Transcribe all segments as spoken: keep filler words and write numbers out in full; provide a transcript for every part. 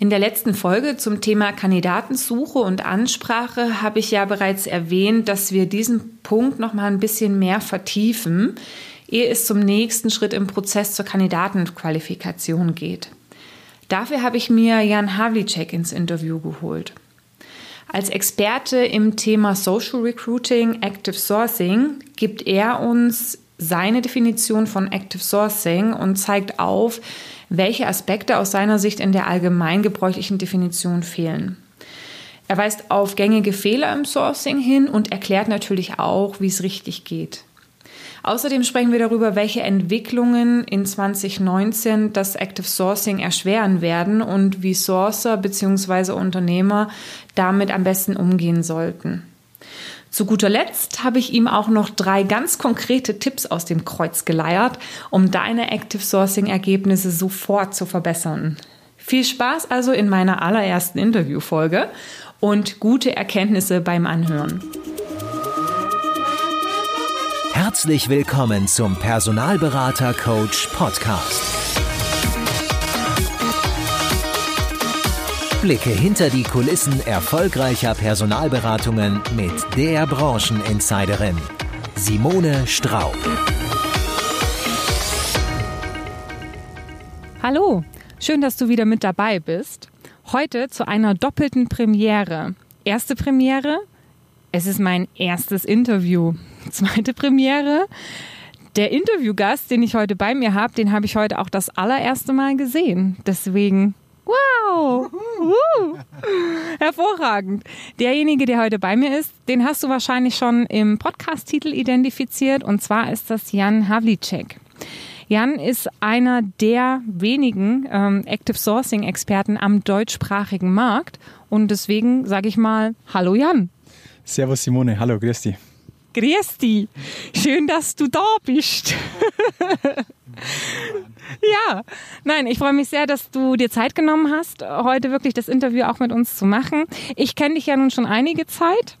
In der letzten Folge zum Thema Kandidatensuche und Ansprache habe ich ja bereits erwähnt, dass wir diesen Punkt noch mal ein bisschen mehr vertiefen, ehe es zum nächsten Schritt im Prozess zur Kandidatenqualifikation geht. Dafür habe ich mir Jan Hawliczek ins Interview geholt. Als Experte im Thema Social Recruiting, Active Sourcing gibt er uns seine Definition von Active Sourcing und zeigt auf, welche Aspekte aus seiner Sicht in der allgemein gebräuchlichen Definition fehlen. Er weist auf gängige Fehler im Sourcing hin und erklärt natürlich auch, wie es richtig geht. Außerdem sprechen wir darüber, welche Entwicklungen in zwanzig neunzehn das Active Sourcing erschweren werden und wie Sourcer bzw. Unternehmer damit am besten umgehen sollten. Zu guter Letzt habe ich ihm auch noch drei ganz konkrete Tipps aus dem Kreuz geleiert, um deine Active Sourcing-Ergebnisse sofort zu verbessern. Viel Spaß also in meiner allerersten Interviewfolge und gute Erkenntnisse beim Anhören. Herzlich willkommen zum Personalberater Coach Podcast. Blicke hinter die Kulissen erfolgreicher Personalberatungen mit der Brancheninsiderin Simone Straub. Hallo, schön, dass du wieder mit dabei bist. Heute zu einer doppelten Premiere. Erste Premiere: Es ist mein erstes Interview. Zweite Premiere. Der Interviewgast, den ich heute bei mir habe, den habe ich heute auch das allererste Mal gesehen. Deswegen, wow, uh, hervorragend. Derjenige, der heute bei mir ist, den hast du wahrscheinlich schon im Podcast-Titel identifiziert. Und zwar ist das Jan Hawliczek. Jan ist einer der wenigen ähm, Active Sourcing-Experten am deutschsprachigen Markt. Und deswegen sage ich mal, hallo Jan. Servus Simone, hallo, grüß dich. Grüß dich, schön, dass du da bist. Ja, nein, ich freue mich sehr, dass du dir Zeit genommen hast, heute wirklich das Interview auch mit uns zu machen. Ich kenne dich ja nun schon einige Zeit,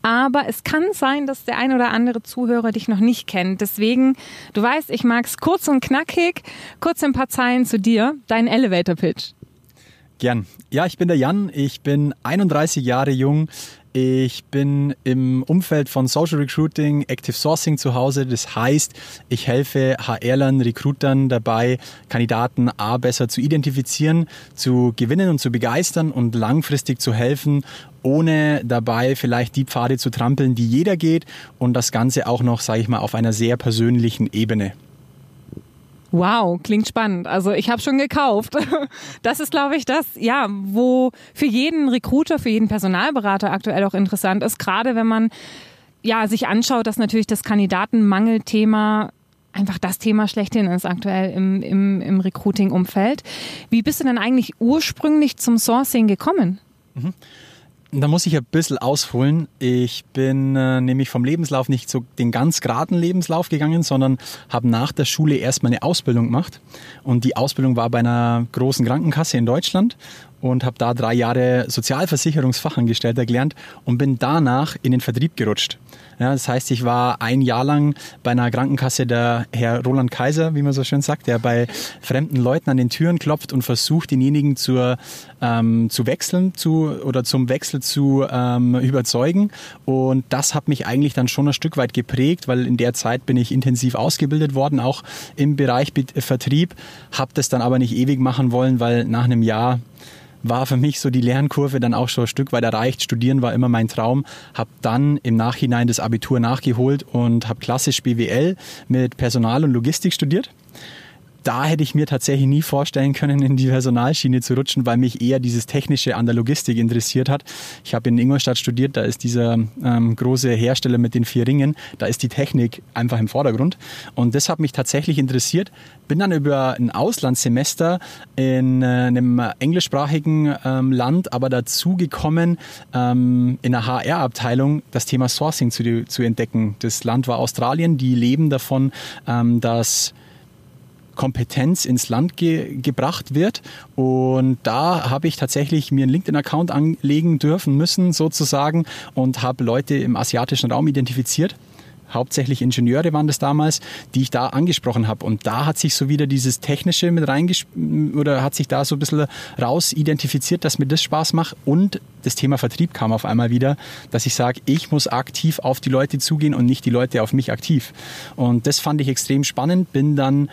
aber es kann sein, dass der ein oder andere Zuhörer dich noch nicht kennt. Deswegen, du weißt, ich mag es kurz und knackig, kurz ein paar Zeilen zu dir, dein Elevator-Pitch. Gern. Ja, ich bin der Jan, ich bin einunddreißig Jahre jung. Ich bin im Umfeld von Social Recruiting, Active Sourcing zu Hause. Das heißt, ich helfe H R-Lern, Recruitern dabei, Kandidaten A besser zu identifizieren, zu gewinnen und zu begeistern und langfristig zu helfen, ohne dabei vielleicht die Pfade zu trampeln, die jeder geht. Und das Ganze auch noch, sage ich mal, auf einer sehr persönlichen Ebene. Wow, klingt spannend. Also ich habe schon gekauft. Das ist, glaube ich, das, ja, wo für jeden Recruiter, für jeden Personalberater aktuell auch interessant ist. Gerade wenn man ja, sich anschaut, dass natürlich das Kandidatenmangelthema einfach das Thema schlechthin ist aktuell im, im, im Recruiting-Umfeld. Wie bist du denn eigentlich ursprünglich zum Sourcing gekommen? Mhm. Da muss ich ein bisschen ausholen. Ich bin äh, nämlich vom Lebenslauf nicht so den ganz geraden Lebenslauf gegangen, sondern habe nach der Schule erst mal eine Ausbildung gemacht. Und die Ausbildung war bei einer großen Krankenkasse in Deutschland und habe da drei Jahre Sozialversicherungsfachangestellter gelernt und bin danach in den Vertrieb gerutscht. Ja, das heißt, ich war ein Jahr lang bei einer Krankenkasse der Herr Roland Kaiser, wie man so schön sagt, der bei fremden Leuten an den Türen klopft und versucht, denjenigen zur, ähm, zu wechseln zu, oder zum Wechsel zu ähm, überzeugen. Und das hat mich eigentlich dann schon ein Stück weit geprägt, weil in der Zeit bin ich intensiv ausgebildet worden, auch im Bereich Vertrieb. Habe das dann aber nicht ewig machen wollen, weil nach einem Jahr war für mich so die Lernkurve dann auch schon ein Stück weit erreicht. Studieren war immer mein Traum. Habe dann im Nachhinein das Abitur nachgeholt und habe klassisch B W L mit Personal und Logistik studiert. Da hätte ich mir tatsächlich nie vorstellen können, in die Personalschiene zu rutschen, weil mich eher dieses Technische an der Logistik interessiert hat. Ich habe in Ingolstadt studiert, da ist dieser ähm, große Hersteller mit den vier Ringen, da ist die Technik einfach im Vordergrund. Und das hat mich tatsächlich interessiert. Bin dann über ein Auslandssemester in äh, einem englischsprachigen ähm, Land, aber dazu gekommen, ähm, in der H R-Abteilung das Thema Sourcing zu, zu entdecken. Das Land war Australien, die leben davon, ähm, dass Kompetenz ins Land ge- gebracht wird, und da habe ich tatsächlich mir einen LinkedIn-Account anlegen dürfen müssen sozusagen und habe Leute im asiatischen Raum identifiziert, hauptsächlich Ingenieure waren das damals, die ich da angesprochen habe. Und da hat sich so wieder dieses Technische mit reingespielt oder hat sich da so ein bisschen raus identifiziert, dass mir das Spaß macht. Und das Thema Vertrieb kam auf einmal wieder, dass ich sage, ich muss aktiv auf die Leute zugehen und nicht die Leute auf mich aktiv. Und das fand ich extrem spannend. Bin dann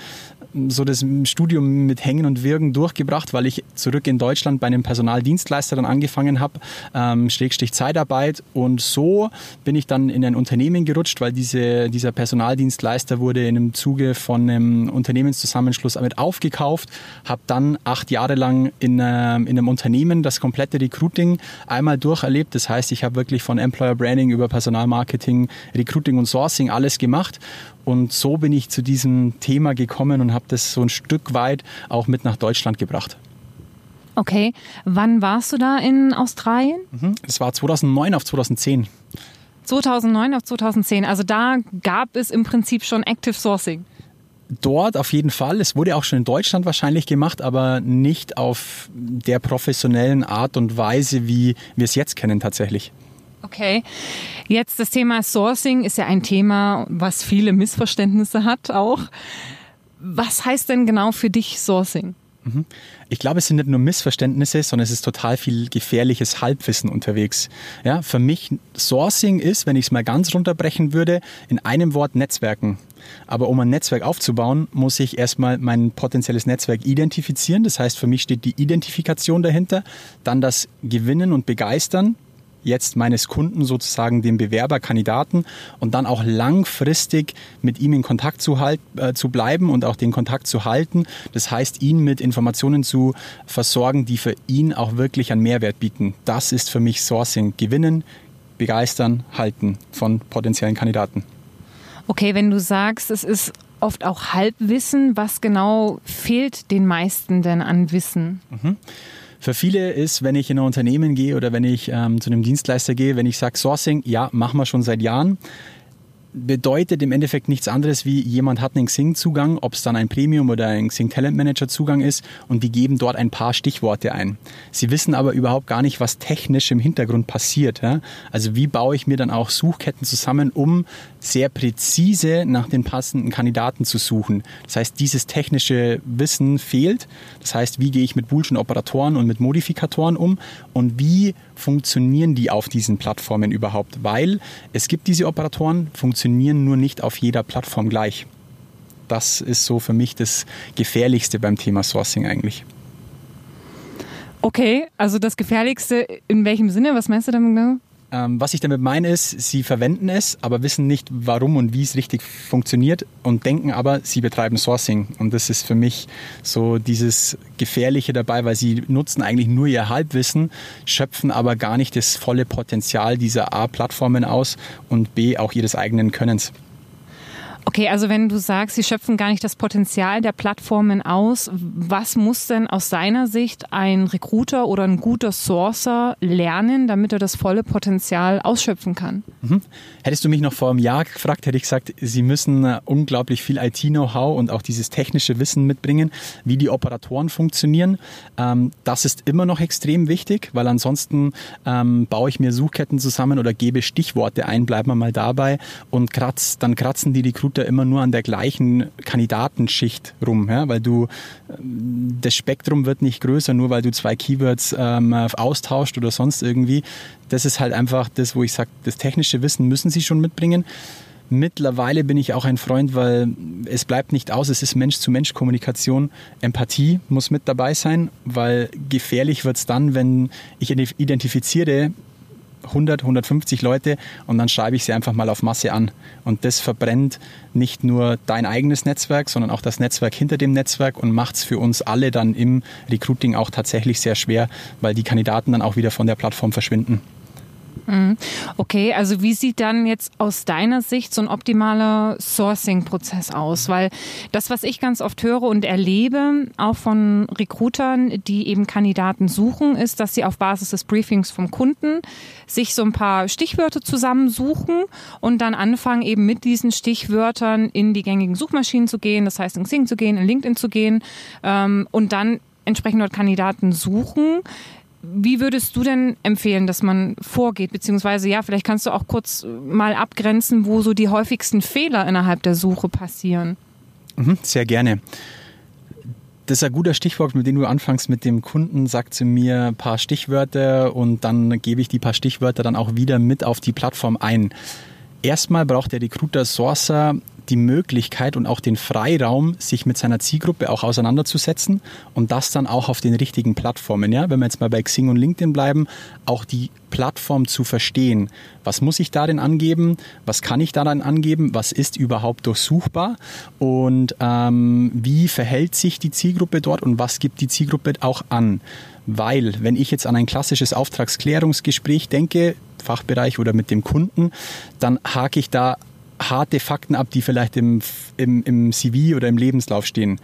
so das Studium mit Hängen und Würgen durchgebracht, weil ich zurück in Deutschland bei einem Personaldienstleister dann angefangen habe, ähm, Schrägstrich Zeitarbeit, und so bin ich dann in ein Unternehmen gerutscht, weil diese, dieser Personaldienstleister wurde in einem Zuge von einem Unternehmenszusammenschluss mit aufgekauft, habe dann acht Jahre lang in, ähm, in einem Unternehmen das komplette Recruiting einmal durcherlebt, das heißt, ich habe wirklich von Employer Branding über Personalmarketing, Recruiting und Sourcing alles gemacht. Und so bin ich zu diesem Thema gekommen und habe das so ein Stück weit auch mit nach Deutschland gebracht. Okay. Wann warst du da in Australien? Es war zweitausendneun auf zweitausendzehn. zweitausendneun auf zweitausendzehn. Also da gab es im Prinzip schon Active Sourcing. Dort auf jeden Fall. Es wurde auch schon in Deutschland wahrscheinlich gemacht, aber nicht auf der professionellen Art und Weise, wie wir es jetzt kennen tatsächlich. Okay, jetzt das Thema Sourcing ist ja ein Thema, was viele Missverständnisse hat auch. Was heißt denn genau für dich Sourcing? Ich glaube, es sind nicht nur Missverständnisse, sondern es ist total viel gefährliches Halbwissen unterwegs. Ja, für mich Sourcing ist, wenn ich es mal ganz runterbrechen würde, in einem Wort Netzwerken. Aber um ein Netzwerk aufzubauen, muss ich erstmal mein potenzielles Netzwerk identifizieren. Das heißt, für mich steht die Identifikation dahinter, dann das Gewinnen und Begeistern. Jetzt meines Kunden sozusagen, dem Bewerber, Kandidaten, und dann auch langfristig mit ihm in Kontakt zu, halt, äh, zu bleiben und auch den Kontakt zu halten. Das heißt, ihn mit Informationen zu versorgen, die für ihn auch wirklich einen Mehrwert bieten. Das ist für mich Sourcing. Gewinnen, begeistern, halten von potenziellen Kandidaten. Okay, wenn du sagst, es ist oft auch Halbwissen, was genau fehlt den meisten denn an Wissen? Mhm. Für viele ist, wenn ich in ein Unternehmen gehe oder wenn ich ähm, zu einem Dienstleister gehe, wenn ich sage Sourcing, ja, machen wir schon seit Jahren, bedeutet im Endeffekt nichts anderes wie, jemand hat einen Xing-Zugang, ob es dann ein Premium oder ein Xing-Talent-Manager-Zugang ist, und die geben dort ein paar Stichworte ein. Sie wissen aber überhaupt gar nicht, was technisch im Hintergrund passiert. Ja? Also wie baue ich mir dann auch Suchketten zusammen, um sehr präzise nach den passenden Kandidaten zu suchen. Das heißt, dieses technische Wissen fehlt. Das heißt, wie gehe ich mit Boolschen Operatoren und mit Modifikatoren um und wie funktionieren die auf diesen Plattformen überhaupt? Weil es gibt diese Operatoren, funktionieren funktionieren nur nicht auf jeder Plattform gleich. Das ist so für mich das Gefährlichste beim Thema Sourcing eigentlich. Okay, also das Gefährlichste in welchem Sinne? Was meinst du damit genau? Ähm, was ich damit meine ist, sie verwenden es, aber wissen nicht, warum und wie es richtig funktioniert und denken aber, sie betreiben Sourcing. Und das ist für mich so dieses Gefährliche dabei, weil sie nutzen eigentlich nur ihr Halbwissen, schöpfen aber gar nicht das volle Potenzial dieser A-Plattformen aus und B auch ihres eigenen Könnens. Okay, also wenn du sagst, sie schöpfen gar nicht das Potenzial der Plattformen aus, was muss denn aus seiner Sicht ein Recruiter oder ein guter Sourcer lernen, damit er das volle Potenzial ausschöpfen kann? Mhm. Hättest du mich noch vor einem Jahr gefragt, hätte ich gesagt, sie müssen unglaublich viel I T-Know-how und auch dieses technische Wissen mitbringen, wie die Operatoren funktionieren. Das ist immer noch extrem wichtig, weil ansonsten baue ich mir Suchketten zusammen oder gebe Stichworte ein, bleiben wir mal dabei, und kratz, dann kratzen die Recruiter immer nur an der gleichen Kandidatenschicht rum, ja? Weil du, das Spektrum wird nicht größer, nur weil du zwei Keywords ähm, austauscht oder sonst irgendwie. Das ist halt einfach das, wo ich sage, das technische Wissen müssen sie schon mitbringen. Mittlerweile bin ich auch ein Freund, weil es bleibt nicht aus, es ist Mensch-zu-Mensch-Kommunikation. Empathie muss mit dabei sein, weil gefährlich wird es dann, wenn ich identifiziere, hundert, hundertfünfzig Leute, und dann schreibe ich sie einfach mal auf Masse an. Und das verbrennt nicht nur dein eigenes Netzwerk, sondern auch das Netzwerk hinter dem Netzwerk und macht es für uns alle dann im Recruiting auch tatsächlich sehr schwer, weil die Kandidaten dann auch wieder von der Plattform verschwinden. Okay, also wie sieht dann jetzt aus deiner Sicht so ein optimaler Sourcing-Prozess aus? Weil das, was ich ganz oft höre und erlebe, auch von Recruitern, die eben Kandidaten suchen, ist, dass sie auf Basis des Briefings vom Kunden sich so ein paar Stichwörter zusammensuchen und dann anfangen, eben mit diesen Stichwörtern in die gängigen Suchmaschinen zu gehen, das heißt in Xing zu gehen, in LinkedIn zu gehen, ähm, und dann entsprechend dort Kandidaten suchen. Wie würdest du denn empfehlen, dass man vorgeht? Beziehungsweise, ja, vielleicht kannst du auch kurz mal abgrenzen, wo so die häufigsten Fehler innerhalb der Suche passieren. Mhm, sehr gerne. Das ist ein guter Stichwort, mit dem du anfängst mit dem Kunden, sagt zu mir ein paar Stichwörter und dann gebe ich die paar Stichwörter dann auch wieder mit auf die Plattform ein. Erstmal braucht der Recruiter Sourcer die Möglichkeit und auch den Freiraum, sich mit seiner Zielgruppe auch auseinanderzusetzen und das dann auch auf den richtigen Plattformen. Ja? Wenn wir jetzt mal bei Xing und LinkedIn bleiben, auch die Plattform zu verstehen. Was muss ich darin angeben? Was kann ich darin angeben? Was ist überhaupt durchsuchbar? Und ähm, wie verhält sich die Zielgruppe dort und was gibt die Zielgruppe auch an? Weil, wenn ich jetzt an ein klassisches Auftragsklärungsgespräch denke, Fachbereich oder mit dem Kunden, dann hake ich da harte Fakten ab, die vielleicht im, im, im C V oder im Lebenslauf stehen.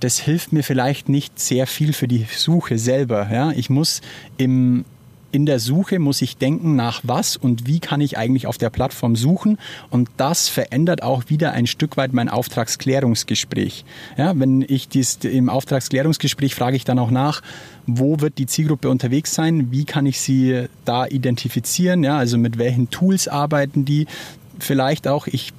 Das hilft mir vielleicht nicht sehr viel für die Suche selber. Ja? Ich muss im, in der Suche muss ich denken, nach was und wie kann ich eigentlich auf der Plattform suchen, und das verändert auch wieder ein Stück weit mein Auftragsklärungsgespräch. Ja? Wenn ich dies, im Auftragsklärungsgespräch frage ich dann auch nach, wo wird die Zielgruppe unterwegs sein, wie kann ich sie da identifizieren, ja? Also mit welchen Tools arbeiten die. Vielleicht auch, ich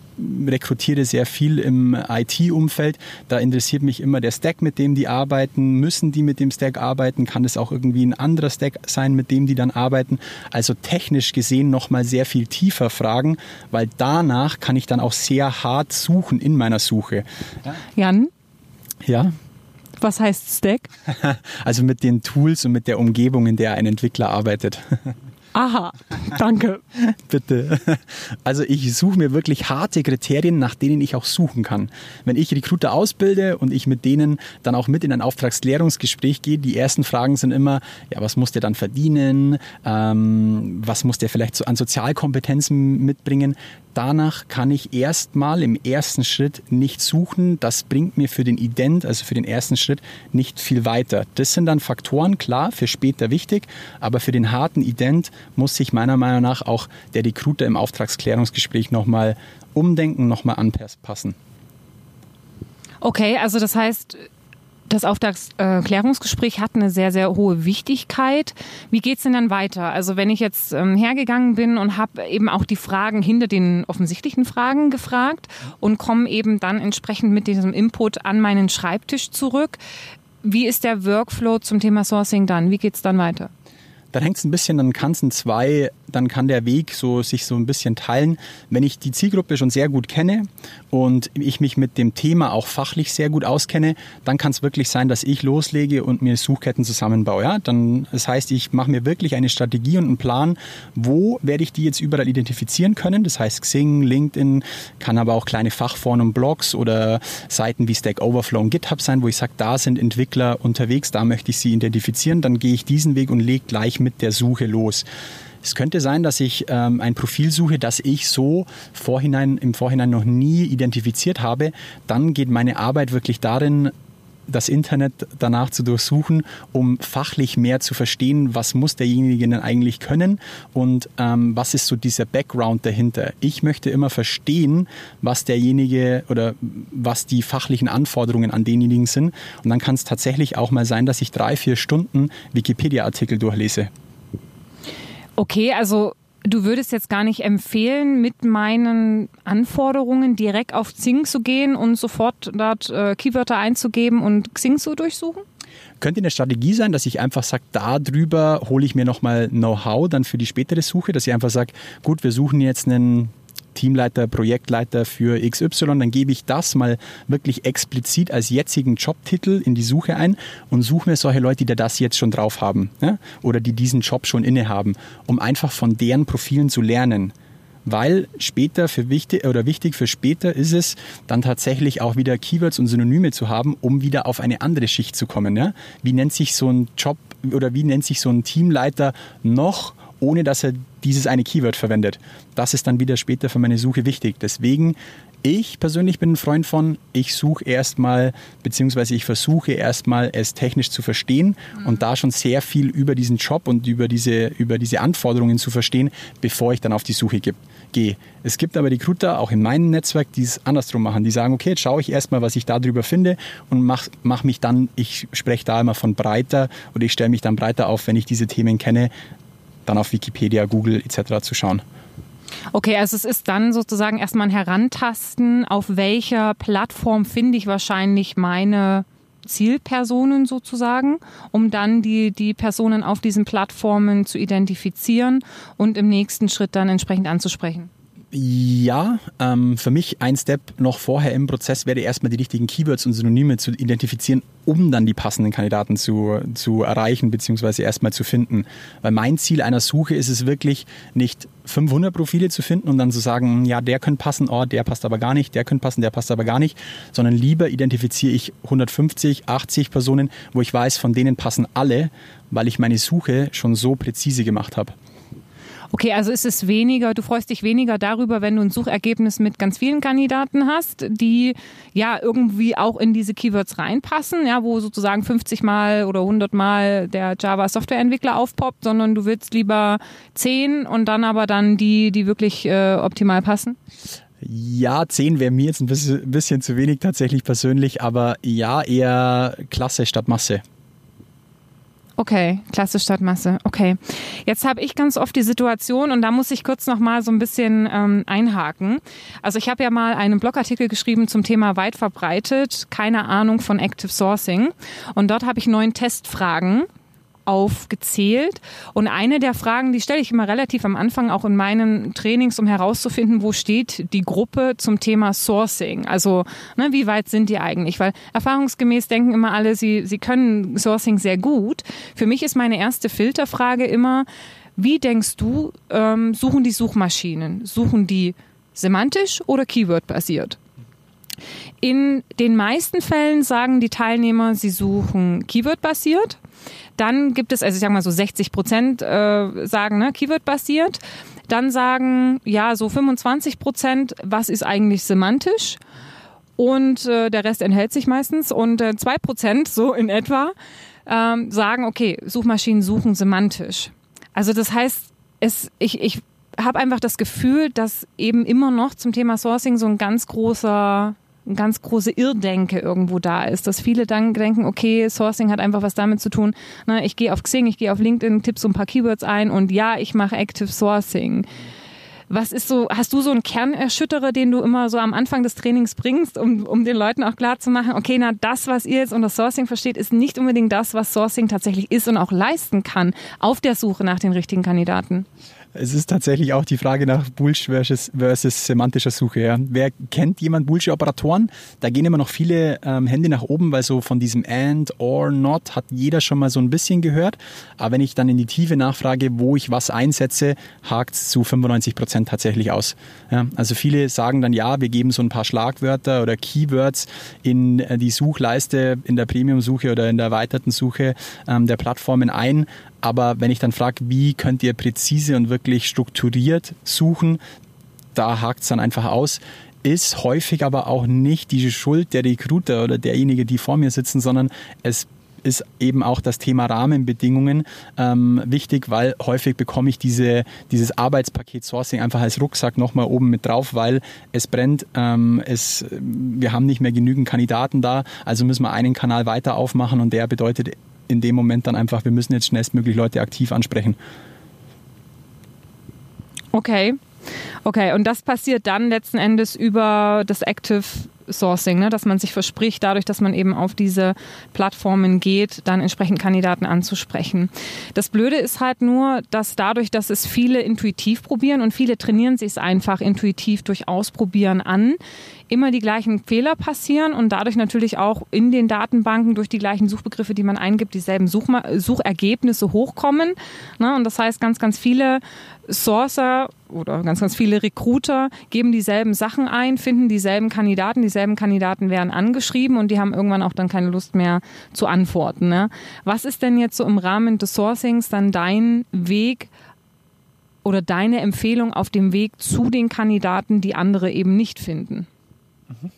rekrutiere sehr viel im I T-Umfeld, da interessiert mich immer der Stack, mit dem die arbeiten. Müssen die mit dem Stack arbeiten? Kann es auch irgendwie ein anderer Stack sein, mit dem die dann arbeiten? Also technisch gesehen nochmal sehr viel tiefer fragen, weil danach kann ich dann auch sehr hart suchen in meiner Suche. Jan? Ja? Was heißt Stack? Also mit den Tools und mit der Umgebung, in der ein Entwickler arbeitet. Aha, danke. Bitte. Also ich suche mir wirklich harte Kriterien, nach denen ich auch suchen kann. Wenn ich Recruiter ausbilde und ich mit denen dann auch mit in ein Auftragsklärungsgespräch gehe, die ersten Fragen sind immer, ja, was muss der dann verdienen? Ähm, was muss der vielleicht so an Sozialkompetenzen mitbringen? Danach kann ich erstmal im ersten Schritt nicht suchen. Das bringt mir für den Ident, also für den ersten Schritt, nicht viel weiter. Das sind dann Faktoren, klar, für später wichtig, aber für den harten Ident muss sich meiner Meinung nach auch der Recruiter im Auftragsklärungsgespräch nochmal umdenken, nochmal anpassen. Okay, also das heißt, das Auftragsklärungsgespräch hat eine sehr, sehr hohe Wichtigkeit. Wie geht's denn dann weiter? Also wenn ich jetzt ähm, hergegangen bin und habe eben auch die Fragen hinter den offensichtlichen Fragen gefragt und komme eben dann entsprechend mit diesem Input an meinen Schreibtisch zurück. Wie ist der Workflow zum Thema Sourcing dann? Wie geht's dann weiter? Dann hängt es ein bisschen, dann kann es in zwei, dann kann der Weg so, sich so ein bisschen teilen. Wenn ich die Zielgruppe schon sehr gut kenne und ich mich mit dem Thema auch fachlich sehr gut auskenne, dann kann es wirklich sein, dass ich loslege und mir Suchketten zusammenbaue. Ja? Dann, das heißt, ich mache mir wirklich eine Strategie und einen Plan, wo werde ich die jetzt überall identifizieren können. Das heißt Xing, LinkedIn, kann aber auch kleine Fachforen und Blogs oder Seiten wie Stack Overflow und GitHub sein, wo ich sage, da sind Entwickler unterwegs, da möchte ich sie identifizieren. Dann gehe ich diesen Weg und lege gleich mit der Suche los. Es könnte sein, dass ich ähm, ein Profil suche, das ich so vorhinein, im Vorhinein noch nie identifiziert habe. Dann geht meine Arbeit wirklich darin, das Internet danach zu durchsuchen, um fachlich mehr zu verstehen, was muss derjenige denn eigentlich können und ähm, was ist so dieser Background dahinter. Ich möchte immer verstehen, was derjenige oder was die fachlichen Anforderungen an denjenigen sind, und dann kann es tatsächlich auch mal sein, dass ich drei, vier Stunden Wikipedia-Artikel durchlese. Okay, also du würdest jetzt gar nicht empfehlen, mit meinen Anforderungen direkt auf Xing zu gehen und sofort dort äh, Keywörter einzugeben und Xing zu durchsuchen? Könnte eine Strategie sein, dass ich einfach sage, darüber hole ich mir nochmal Know-how dann für die spätere Suche, dass ich einfach sage, gut, wir suchen jetzt einen Teamleiter, Projektleiter für X Y, dann gebe ich das mal wirklich explizit als jetzigen Jobtitel in die Suche ein und suche mir solche Leute, die das jetzt schon drauf haben, ja? Oder die diesen Job schon innehaben, um einfach von deren Profilen zu lernen. Weil später für wichtig oder wichtig für später ist es, dann tatsächlich auch wieder Keywords und Synonyme zu haben, um wieder auf eine andere Schicht zu kommen. Ja? Wie nennt sich so ein Job oder wie nennt sich so ein Teamleiter noch? ohne dass er dieses eine Keyword verwendet. Das ist dann wieder später für meine Suche wichtig. Deswegen, ich persönlich bin ein Freund von, ich suche erstmal, beziehungsweise ich versuche erstmal, es technisch zu verstehen mhm. und da schon sehr viel über diesen Job und über diese, über diese Anforderungen zu verstehen, bevor ich dann auf die Suche gehe. Es gibt aber Recruiter, auch in meinem Netzwerk, die es andersrum machen. Die sagen, okay, jetzt schaue ich erstmal, was ich da drüber finde und mach, mach mich dann, ich spreche da immer von breiter oder ich stelle mich dann breiter auf, wenn ich diese Themen kenne, dann auf Wikipedia, Google et cetera zu schauen. Okay, also es ist dann sozusagen erstmal ein Herantasten, auf welcher Plattform finde ich wahrscheinlich meine Zielpersonen sozusagen, um dann die, die Personen auf diesen Plattformen zu identifizieren und im nächsten Schritt dann entsprechend anzusprechen. Ja, ähm, für mich ein Step noch vorher im Prozess wäre erstmal die richtigen Keywords und Synonyme zu identifizieren, um dann die passenden Kandidaten zu, zu erreichen bzw. erstmal zu finden. Weil mein Ziel einer Suche ist es wirklich nicht fünfhundert Profile zu finden und dann zu sagen, ja, der könnte passen, oh, der passt aber gar nicht, der könnte passen, der passt aber gar nicht, sondern lieber identifiziere ich hundertfünfzig, achtzig Personen, wo ich weiß, von denen passen alle, weil ich meine Suche schon so präzise gemacht habe. Okay, also ist es weniger, du freust dich weniger darüber, wenn du ein Suchergebnis mit ganz vielen Kandidaten hast, die ja irgendwie auch in diese Keywords reinpassen, ja, wo sozusagen fünfzig Mal oder hundert Mal der Java-Softwareentwickler aufpoppt, sondern du willst lieber zehn und dann aber dann die, die wirklich äh, optimal passen? Ja, zehn wäre mir jetzt ein bisschen, ein bisschen zu wenig tatsächlich persönlich, aber ja, eher Klasse statt Masse. Okay, Klasse statt Masse. Okay, jetzt habe ich ganz oft die Situation und da muss ich kurz noch mal so ein bisschen ähm, einhaken. Also ich habe ja mal einen Blogartikel geschrieben zum Thema weit verbreitet, keine Ahnung von Active Sourcing und dort habe ich neun Testfragen aufgezählt und eine der Fragen, die stelle ich immer relativ am Anfang auch in meinen Trainings, um herauszufinden, wo steht die Gruppe zum Thema Sourcing, also ne, wie weit sind die eigentlich, weil erfahrungsgemäß denken immer alle, sie, sie können Sourcing sehr gut. Für mich ist meine erste Filterfrage immer, wie denkst du, ähm, suchen die Suchmaschinen, suchen die semantisch oder Keyword-basiert? In den meisten Fällen sagen die Teilnehmer, sie suchen Keyword-basiert. Dann gibt es, also ich sage mal so sechzig Prozent äh, sagen, ne, Keyword-basiert. Dann sagen, ja, so fünfundzwanzig Prozent, was ist eigentlich semantisch? Und äh, der Rest enthält sich meistens. Und äh, zwei Prozent, so in etwa, äh, sagen, okay, Suchmaschinen suchen semantisch. Also das heißt, es, ich, ich habe einfach das Gefühl, dass eben immer noch zum Thema Sourcing so ein ganz großer... eine ganz große Irrdenke irgendwo da ist, dass viele dann denken, okay, Sourcing hat einfach was damit zu tun, na, ich gehe auf Xing, ich gehe auf LinkedIn, tippe so ein paar Keywords ein und ja, ich mache Active Sourcing. Was ist so, hast du so einen Kernerschütterer, den du immer so am Anfang des Trainings bringst, um, um den Leuten auch klarzumachen, okay, na, das, was ihr jetzt unter Sourcing versteht, ist nicht unbedingt das, was Sourcing tatsächlich ist und auch leisten kann auf der Suche nach den richtigen Kandidaten? Es ist tatsächlich auch die Frage nach Boolsch versus, versus semantischer Suche. Ja. Wer kennt jemand Boolsche Operatoren? Da gehen immer noch viele ähm, Hände nach oben, weil so von diesem and, or, not hat jeder schon mal so ein bisschen gehört. Aber wenn ich dann in die Tiefe nachfrage, wo ich was einsetze, hakt es zu fünfundneunzig Prozent tatsächlich aus. Ja. Also viele sagen dann, ja, wir geben so ein paar Schlagwörter oder Keywords in die Suchleiste, in der Premium-Suche oder in der erweiterten Suche ähm, der Plattformen ein. Aber wenn ich dann frage, wie könnt ihr präzise und wirklich strukturiert suchen, da hakt es dann einfach aus. Ist häufig aber auch nicht die Schuld der Recruiter oder derjenige, die vor mir sitzen, sondern es ist eben auch das Thema Rahmenbedingungen ähm, wichtig, weil häufig bekomme ich diese, dieses Arbeitspaket Sourcing einfach als Rucksack nochmal oben mit drauf, weil es brennt, ähm, es, wir haben nicht mehr genügend Kandidaten da, also müssen wir einen Kanal weiter aufmachen und der bedeutet in dem Moment dann einfach, wir müssen jetzt schnellstmöglich Leute aktiv ansprechen. Okay, okay. Und das passiert dann letzten Endes über das Active Sourcing, ne? Dass man sich verspricht, dadurch, dass man eben auf diese Plattformen geht, dann entsprechend Kandidaten anzusprechen. Das Blöde ist halt nur, dass dadurch, dass es viele intuitiv probieren und viele trainieren sich es einfach intuitiv durch Ausprobieren an, immer die gleichen Fehler passieren und dadurch natürlich auch in den Datenbanken durch die gleichen Suchbegriffe, die man eingibt, dieselben Suchma- Suchergebnisse hochkommen. Ne? Und das heißt, ganz, ganz viele Sourcer oder ganz, ganz viele Recruiter geben dieselben Sachen ein, finden dieselben Kandidaten, dieselben Kandidaten werden angeschrieben und die haben irgendwann auch dann keine Lust mehr zu antworten. Ne? Was ist denn jetzt so im Rahmen des Sourcings dann dein Weg oder deine Empfehlung auf dem Weg zu den Kandidaten, die andere eben nicht finden? Mhm.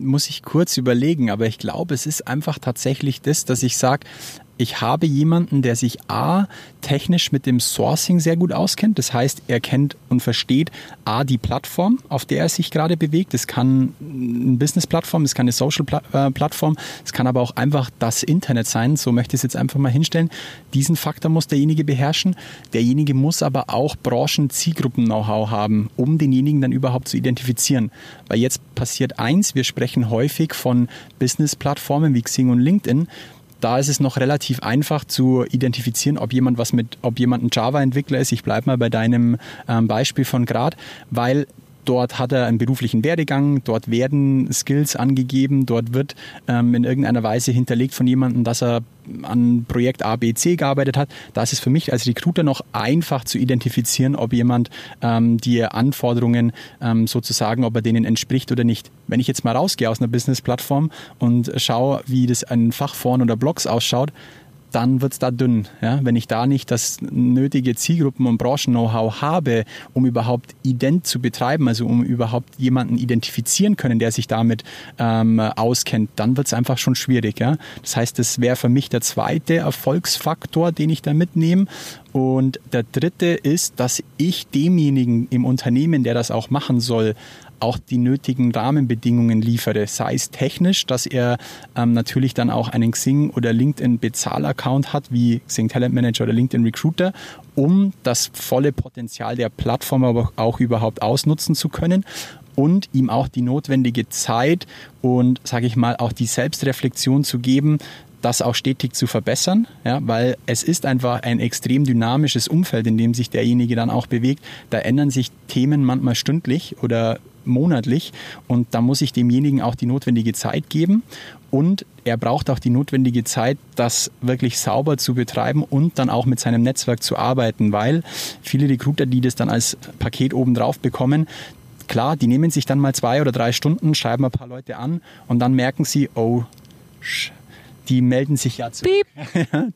Muss ich kurz überlegen, aber ich glaube, es ist einfach tatsächlich das, dass ich sage, ich habe jemanden, der sich a. technisch mit dem Sourcing sehr gut auskennt. Das heißt, er kennt und versteht a. die Plattform, auf der er sich gerade bewegt. Das kann eine Business-Plattform, das kann eine Social-Plattform, es kann aber auch einfach das Internet sein. So möchte ich es jetzt einfach mal hinstellen. Diesen Faktor muss derjenige beherrschen. Derjenige muss aber auch Branchen-Zielgruppen-Know-how haben, um denjenigen dann überhaupt zu identifizieren. Weil jetzt passiert eins, wir sprechen häufig von Business-Plattformen wie Xing und LinkedIn. Da ist es noch relativ einfach zu identifizieren, ob jemand was mit, ob jemand ein Java-Entwickler ist. Ich bleibe mal bei deinem ähm, Beispiel von Grad, weil dort hat er einen beruflichen Werdegang, dort werden Skills angegeben, dort wird ähm, in irgendeiner Weise hinterlegt von jemandem, dass er an Projekt A, B, C gearbeitet hat. Da ist es für mich als Recruiter noch einfach zu identifizieren, ob jemand ähm, die Anforderungen ähm, sozusagen, ob er denen entspricht oder nicht. Wenn ich jetzt mal rausgehe aus einer Business-Plattform und schaue, wie das in Fachforen oder Blogs ausschaut, dann wird es da dünn. Ja? Wenn ich da nicht das nötige Zielgruppen- und Branchen-Know-how habe, um überhaupt ident zu betreiben, also um überhaupt jemanden identifizieren können, der sich damit ähm, auskennt, dann wird es einfach schon schwierig. Ja? Das heißt, das wäre für mich der zweite Erfolgsfaktor, den ich da mitnehme. Und der dritte ist, dass ich demjenigen im Unternehmen, der das auch machen soll, auch die nötigen Rahmenbedingungen liefere, sei es technisch, dass er ähm, natürlich dann auch einen Xing- oder LinkedIn-Bezahl-Account hat, wie Xing Talent Manager oder LinkedIn Recruiter, um das volle Potenzial der Plattform aber auch überhaupt ausnutzen zu können und ihm auch die notwendige Zeit und, sage ich mal, auch die Selbstreflexion zu geben, das auch stetig zu verbessern, ja, weil es ist einfach ein extrem dynamisches Umfeld, in dem sich derjenige dann auch bewegt. Da ändern sich Themen manchmal stündlich oder monatlich und da muss ich demjenigen auch die notwendige Zeit geben und er braucht auch die notwendige Zeit, das wirklich sauber zu betreiben und dann auch mit seinem Netzwerk zu arbeiten, weil viele Recruiter, die das dann als Paket obendrauf bekommen, klar, die nehmen sich dann mal zwei oder drei Stunden, schreiben ein paar Leute an und dann merken sie, oh, sch- Die melden sich ja zurück.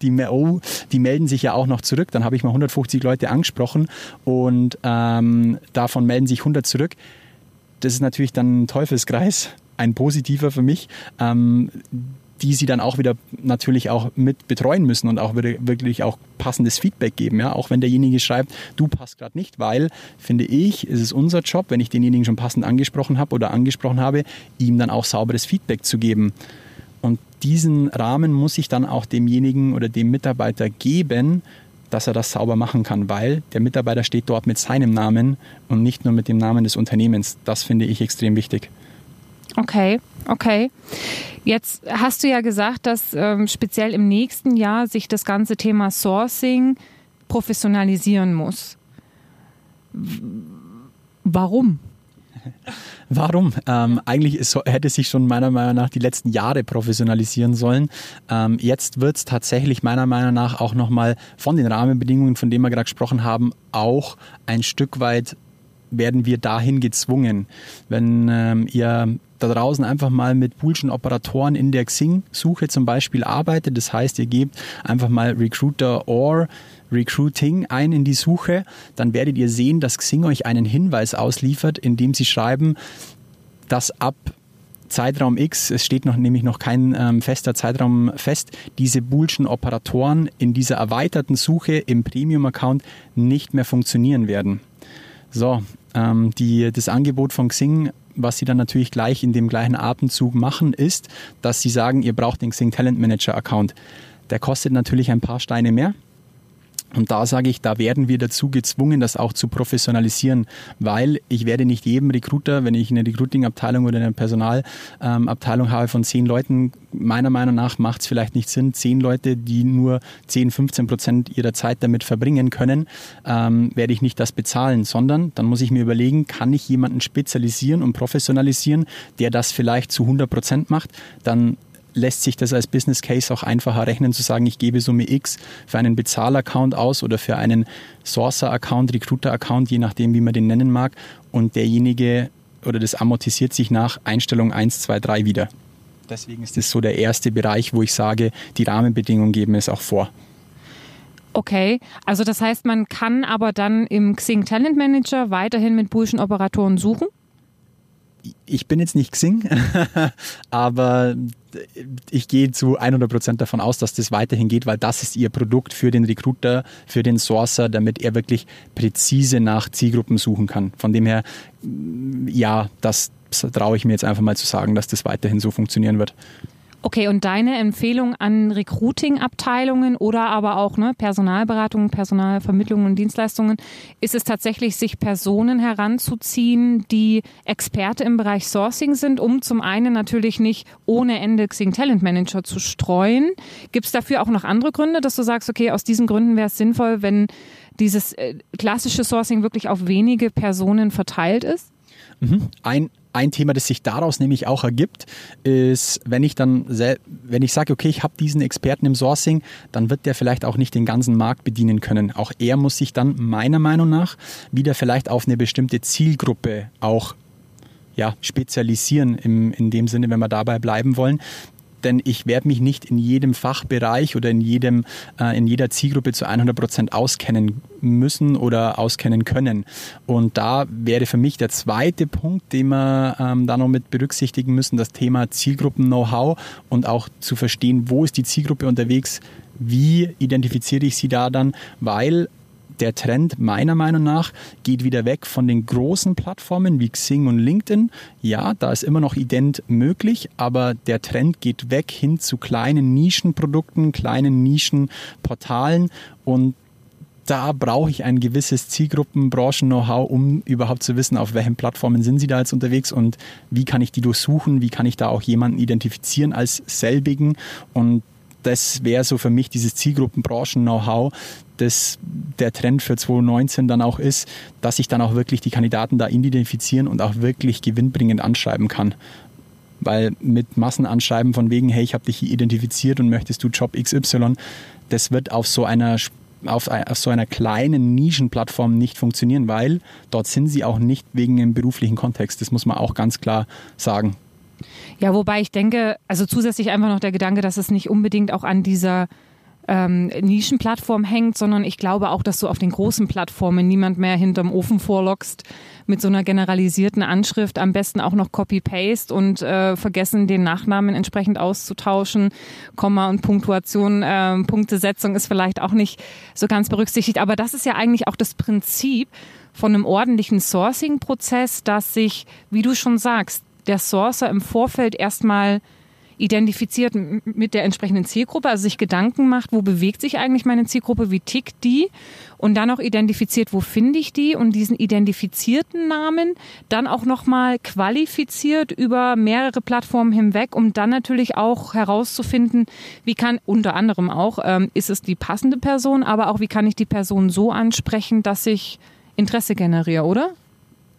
Die, oh, die melden sich ja auch noch zurück. Dann habe ich mal hundertfünfzig Leute angesprochen und ähm, davon melden sich hundert zurück. Das ist natürlich dann ein Teufelskreis, ein positiver für mich, ähm, die sie dann auch wieder natürlich auch mit betreuen müssen und auch wirklich auch passendes Feedback geben. Ja? Auch wenn derjenige schreibt, du passt gerade nicht, weil, finde ich, es ist unser Job, wenn ich denjenigen schon passend angesprochen habe oder angesprochen habe, ihm dann auch sauberes Feedback zu geben. Und diesen Rahmen muss ich dann auch demjenigen oder dem Mitarbeiter geben, dass er das sauber machen kann, weil der Mitarbeiter steht dort mit seinem Namen und nicht nur mit dem Namen des Unternehmens. Das finde ich extrem wichtig. Okay, okay. Jetzt hast du ja gesagt, dass ähm, speziell im nächsten Jahr sich das ganze Thema Sourcing professionalisieren muss. Warum? Warum? Ähm, eigentlich ist, hätte sich schon meiner Meinung nach die letzten Jahre professionalisieren sollen. Ähm, jetzt wird es tatsächlich meiner Meinung nach auch nochmal von den Rahmenbedingungen, von denen wir gerade gesprochen haben, auch ein Stück weit werden wir dahin gezwungen. Wenn ähm, ihr da draußen einfach mal mit boolschen Operatoren in der Xing-Suche zum Beispiel arbeitet, das heißt, ihr gebt einfach mal Recruiter or Recruiting ein in die Suche, dann werdet ihr sehen, dass Xing euch einen Hinweis ausliefert, indem sie schreiben, dass ab Zeitraum X, es steht noch, nämlich noch kein ähm, fester Zeitraum fest, diese boolschen Operatoren in dieser erweiterten Suche im Premium-Account nicht mehr funktionieren werden. So, ähm, die, das Angebot von Xing, was sie dann natürlich gleich in dem gleichen Atemzug machen, ist, dass sie sagen, ihr braucht den Xing Talent Manager Account. Der kostet natürlich ein paar Steine mehr. Und da sage ich, da werden wir dazu gezwungen, das auch zu professionalisieren, weil ich werde nicht jedem Recruiter, wenn ich eine Recruiting-Abteilung oder eine Personalabteilung habe von zehn Leuten, meiner Meinung nach macht es vielleicht nicht Sinn, zehn Leute, die nur zehn, fünfzehn Prozent ihrer Zeit damit verbringen können, ähm, werde ich nicht das bezahlen, sondern dann muss ich mir überlegen, kann ich jemanden spezialisieren und professionalisieren, der das vielleicht zu hundert Prozent macht, dann lässt sich das als Business Case auch einfacher rechnen, zu sagen, ich gebe Summe X für einen Bezahl-Account aus oder für einen Sourcer-Account, Recruiter-Account, je nachdem, wie man den nennen mag. Und derjenige, oder das amortisiert sich nach Einstellung eins, zwei, drei wieder. Deswegen ist das so der erste Bereich, wo ich sage, die Rahmenbedingungen geben es auch vor. Okay, also das heißt, man kann aber dann im Xing Talent Manager weiterhin mit Boolean Operatoren suchen? Ich bin jetzt nicht Xing, aber ich gehe zu hundert Prozent davon aus, dass das weiterhin geht, weil das ist ihr Produkt für den Recruiter, für den Sourcer, damit er wirklich präzise nach Zielgruppen suchen kann. Von dem her, ja, das traue ich mir jetzt einfach mal zu sagen, dass das weiterhin so funktionieren wird. Okay, und deine Empfehlung an Recruiting-Abteilungen oder aber auch ne, Personalberatungen, Personalvermittlungen und Dienstleistungen, ist es tatsächlich, sich Personen heranzuziehen, die Experte im Bereich Sourcing sind, um zum einen natürlich nicht ohne Ende Xing Talent Manager zu streuen. Gibt es dafür auch noch andere Gründe, dass du sagst, okay, aus diesen Gründen wäre es sinnvoll, wenn dieses äh, klassische Sourcing wirklich auf wenige Personen verteilt ist? Mhm. Ein Ein Thema, das sich daraus nämlich auch ergibt, ist, wenn ich dann, wenn ich sage, okay, ich habe diesen Experten im Sourcing, dann wird der vielleicht auch nicht den ganzen Markt bedienen können. Auch er muss sich dann meiner Meinung nach wieder vielleicht auf eine bestimmte Zielgruppe auch ja, spezialisieren, im, in dem Sinne, wenn wir dabei bleiben wollen. Denn ich werde mich nicht in jedem Fachbereich oder in, jedem, äh, in jeder Zielgruppe zu hundert Prozent auskennen müssen oder auskennen können. Und da wäre für mich der zweite Punkt, den wir ähm, da noch mit berücksichtigen müssen, das Thema Zielgruppen-Know-how und auch zu verstehen, wo ist die Zielgruppe unterwegs, wie identifiziere ich sie da dann, weil der Trend meiner Meinung nach geht wieder weg von den großen Plattformen wie Xing und LinkedIn. Ja, da ist immer noch Ident möglich, aber der Trend geht weg hin zu kleinen Nischenprodukten, kleinen Nischenportalen und da brauche ich ein gewisses Zielgruppen-, Branchen-Know-how, um überhaupt zu wissen, auf welchen Plattformen sind sie da jetzt unterwegs und wie kann ich die durchsuchen, wie kann ich da auch jemanden identifizieren als selbigen. Und das wäre so für mich dieses Zielgruppen-Branchen-Know-how, das der Trend für zwanzig neunzehn dann auch ist, dass ich dann auch wirklich die Kandidaten da identifizieren und auch wirklich gewinnbringend anschreiben kann. Weil mit Massenanschreiben von wegen, hey, ich habe dich hier identifiziert und möchtest du Job X Y, das wird auf so einer, auf, auf so einer kleinen Nischenplattform nicht funktionieren, weil dort sind sie auch nicht wegen dem beruflichen Kontext. Das muss man auch ganz klar sagen. Ja, wobei ich denke, also zusätzlich einfach noch der Gedanke, dass es nicht unbedingt auch an dieser ähm, Nischenplattform hängt, sondern ich glaube auch, dass du auf den großen Plattformen niemand mehr hinterm Ofen vorlockst mit so einer generalisierten Anschrift, am besten auch noch Copy-Paste und äh, vergessen, den Nachnamen entsprechend auszutauschen. Komma und Punktuation, äh, Punktesetzung ist vielleicht auch nicht so ganz berücksichtigt. Aber das ist ja eigentlich auch das Prinzip von einem ordentlichen Sourcing-Prozess, dass sich, wie du schon sagst, der Sourcer im Vorfeld erstmal identifiziert mit der entsprechenden Zielgruppe, also sich Gedanken macht, wo bewegt sich eigentlich meine Zielgruppe, wie tickt die und dann auch identifiziert, wo finde ich die und diesen identifizierten Namen dann auch nochmal qualifiziert über mehrere Plattformen hinweg, um dann natürlich auch herauszufinden, wie kann unter anderem auch, ähm, ist es die passende Person, aber auch wie kann ich die Person so ansprechen, dass ich Interesse generiere, oder?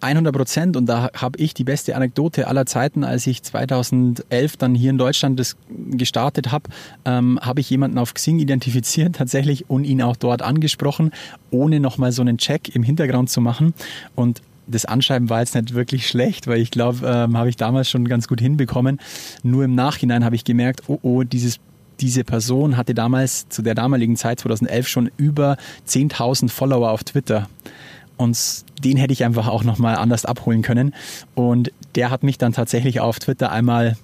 hundert Prozent und da habe ich die beste Anekdote aller Zeiten, als ich zweitausendelf dann hier in Deutschland das gestartet habe, ähm, habe ich jemanden auf Xing identifiziert tatsächlich und ihn auch dort angesprochen, ohne nochmal so einen Check im Hintergrund zu machen. Und das Anschreiben war jetzt nicht wirklich schlecht, weil ich glaube, ähm, habe ich damals schon ganz gut hinbekommen. Nur im Nachhinein habe ich gemerkt, oh oh, dieses Diese Person hatte damals, zu der damaligen Zeit zweitausendelf, schon über zehntausend Follower auf Twitter. Und den hätte ich einfach auch nochmal anders abholen können. Und der hat mich dann tatsächlich auf Twitter einmal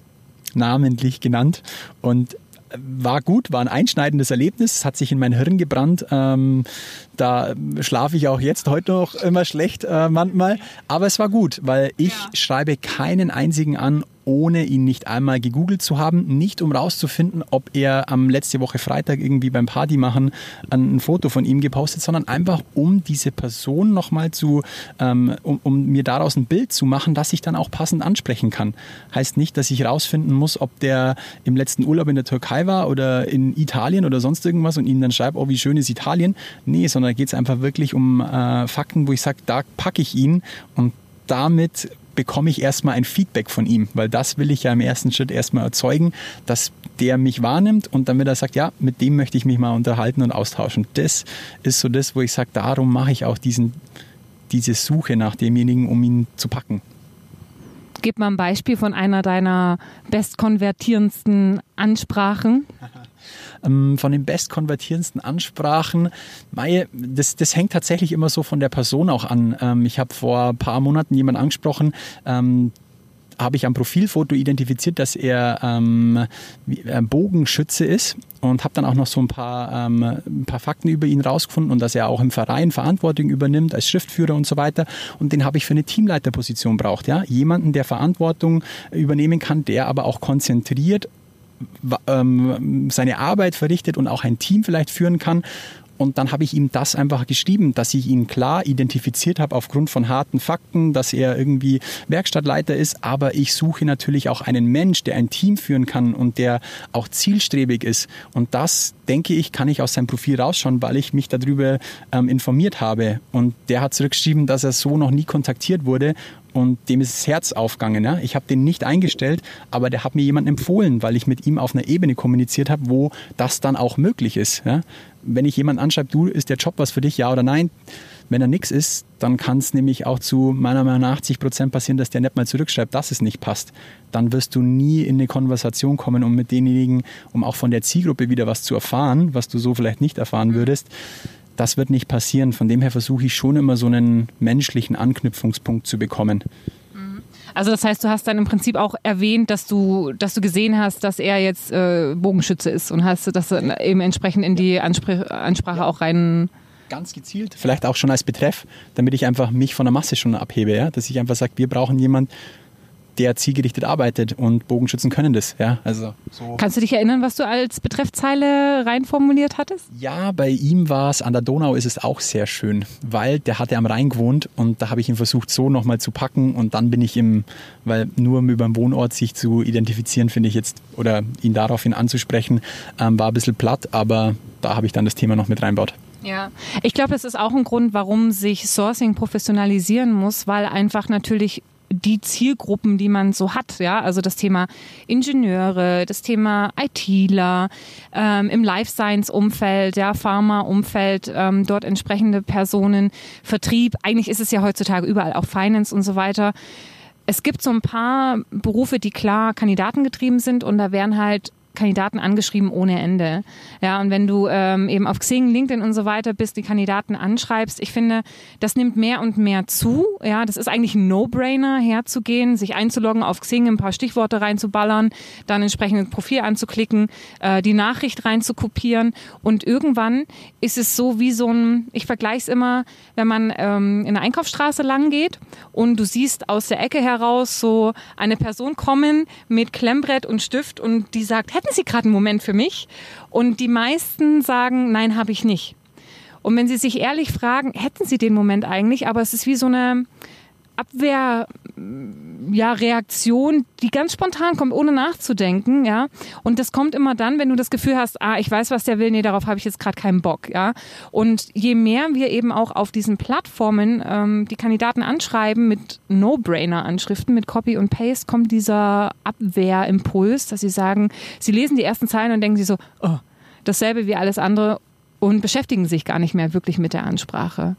namentlich genannt und war gut, war ein einschneidendes Erlebnis, hat sich in mein Hirn gebrannt. Ähm, da schlafe ich auch jetzt heute noch immer schlecht äh, manchmal. Aber es war gut, weil ich ja. schreibe keinen einzigen an, ohne ihn nicht einmal gegoogelt zu haben. Nicht um rauszufinden, ob er am letzte Woche Freitag irgendwie beim Party machen ein Foto von ihm gepostet, sondern einfach um diese Person nochmal zu, ähm, um, um mir daraus ein Bild zu machen, dass ich dann auch passend ansprechen kann. Heißt nicht, dass ich rausfinden muss, ob der im letzten Urlaub in der Türkei war oder in Italien oder sonst irgendwas und ihm dann schreibe, oh wie schön ist Italien. Nee, sondern da geht es einfach wirklich um äh, Fakten, wo ich sage, da packe ich ihn und damit bekomme ich erstmal ein Feedback von ihm, weil das will ich ja im ersten Schritt erstmal erzeugen, dass der mich wahrnimmt und damit er sagt, ja, mit dem möchte ich mich mal unterhalten und austauschen. Das ist so das, wo ich sage, darum mache ich auch diesen, diese Suche nach demjenigen, um ihn zu packen. Gib mal ein Beispiel von einer deiner bestkonvertierendsten Ansprachen. Von den bestkonvertierendsten Ansprachen, das, das hängt tatsächlich immer so von der Person auch an. Ich habe vor ein paar Monaten jemanden angesprochen, habe ich am Profilfoto identifiziert, dass er ähm, Bogenschütze ist und habe dann auch noch so ein paar, ähm, ein paar Fakten über ihn rausgefunden und dass er auch im Verein Verantwortung übernimmt als Schriftführer und so weiter. Und den habe ich für eine Teamleiterposition braucht, ja, jemanden, der Verantwortung übernehmen kann, der aber auch konzentriert ähm, seine Arbeit verrichtet und auch ein Team vielleicht führen kann. Und dann habe ich ihm das einfach geschrieben, dass ich ihn klar identifiziert habe aufgrund von harten Fakten, dass er irgendwie Werkstattleiter ist. Aber ich suche natürlich auch einen Mensch, der ein Team führen kann und der auch zielstrebig ist. Und das, denke ich, kann ich aus seinem Profil rausschauen, weil ich mich darüber ähm, informiert habe. Und der hat zurückgeschrieben, dass er so noch nie kontaktiert wurde. Und dem ist das Herz aufgegangen. Ne? Ich habe den nicht eingestellt, aber der hat mir jemanden empfohlen, weil ich mit ihm auf einer Ebene kommuniziert habe, wo das dann auch möglich ist. Ja? Wenn ich jemanden anschreibe, du, ist der Job was für dich, ja oder nein? Wenn er nichts ist, dann kann es nämlich auch zu meiner Meinung nach achtzig Prozent passieren, dass der nicht mal zurückschreibt, dass es nicht passt. Dann wirst du nie in eine Konversation kommen, um mit denjenigen, um auch von der Zielgruppe wieder was zu erfahren, was du so vielleicht nicht erfahren würdest. Das wird nicht passieren. Von dem her versuche ich schon immer so einen menschlichen Anknüpfungspunkt zu bekommen. Also das heißt, du hast dann im Prinzip auch erwähnt, dass du, dass du gesehen hast, dass er jetzt äh, Bogenschütze ist und hast das eben entsprechend in die Anspr- Ansprache auch rein... Ganz gezielt, vielleicht auch schon als Betreff, damit ich einfach mich von der Masse schon abhebe. Ja? Dass ich einfach sage, wir brauchen jemanden, der zielgerichtet arbeitet und Bogenschützen können das. Ja, also so. Kannst du dich erinnern, was du als Betreffzeile reinformuliert hattest? Ja, bei ihm war es, an der Donau ist es auch sehr schön, weil der hatte am Rhein gewohnt und da habe ich ihn versucht so nochmal zu packen und dann bin ich im, weil nur über den Wohnort sich zu identifizieren, finde ich jetzt, oder ihn daraufhin anzusprechen, ähm, war ein bisschen platt, aber da habe ich dann das Thema noch mit reinbaut. Ja, ich glaube, das ist auch ein Grund, warum sich Sourcing professionalisieren muss, weil einfach natürlich die Zielgruppen, die man so hat, ja, also das Thema Ingenieure, das Thema ITler, ähm, im Life-Science-Umfeld, ja, Pharma-Umfeld, ähm, dort entsprechende Personen, Vertrieb, eigentlich ist es ja heutzutage überall, auch Finance und so weiter. Es gibt so ein paar Berufe, die klar kandidatengetrieben sind und da werden halt Kandidaten angeschrieben ohne Ende. Ja, und wenn du ähm, eben auf Xing, LinkedIn und so weiter bist, die Kandidaten anschreibst, ich finde, das nimmt mehr und mehr zu. Ja, das ist eigentlich ein No-Brainer, herzugehen, sich einzuloggen, auf Xing ein paar Stichworte reinzuballern, dann entsprechend ein Profil anzuklicken, äh, die Nachricht reinzukopieren und irgendwann ist es so wie so ein, ich vergleiche es immer, wenn man ähm, in der Einkaufsstraße lang geht und du siehst aus der Ecke heraus so eine Person kommen mit Klemmbrett und Stift und die sagt, hätten Sie gerade einen Moment für mich? Und die meisten sagen, nein, habe ich nicht. Und wenn Sie sich ehrlich fragen, hätten Sie den Moment eigentlich? Aber es ist wie so eine Abwehrreaktion, ja, die ganz spontan kommt, ohne nachzudenken. Ja? Und das kommt immer dann, wenn du das Gefühl hast, ah, ich weiß, was der will, nee, darauf habe ich jetzt gerade keinen Bock. Ja? Und je mehr wir eben auch auf diesen Plattformen ähm, die Kandidaten anschreiben mit No-Brainer-Anschriften, mit Copy und Paste, kommt dieser Abwehrimpuls, dass sie sagen, sie lesen die ersten Zeilen und denken sie so, oh, dasselbe wie alles andere und beschäftigen sich gar nicht mehr wirklich mit der Ansprache.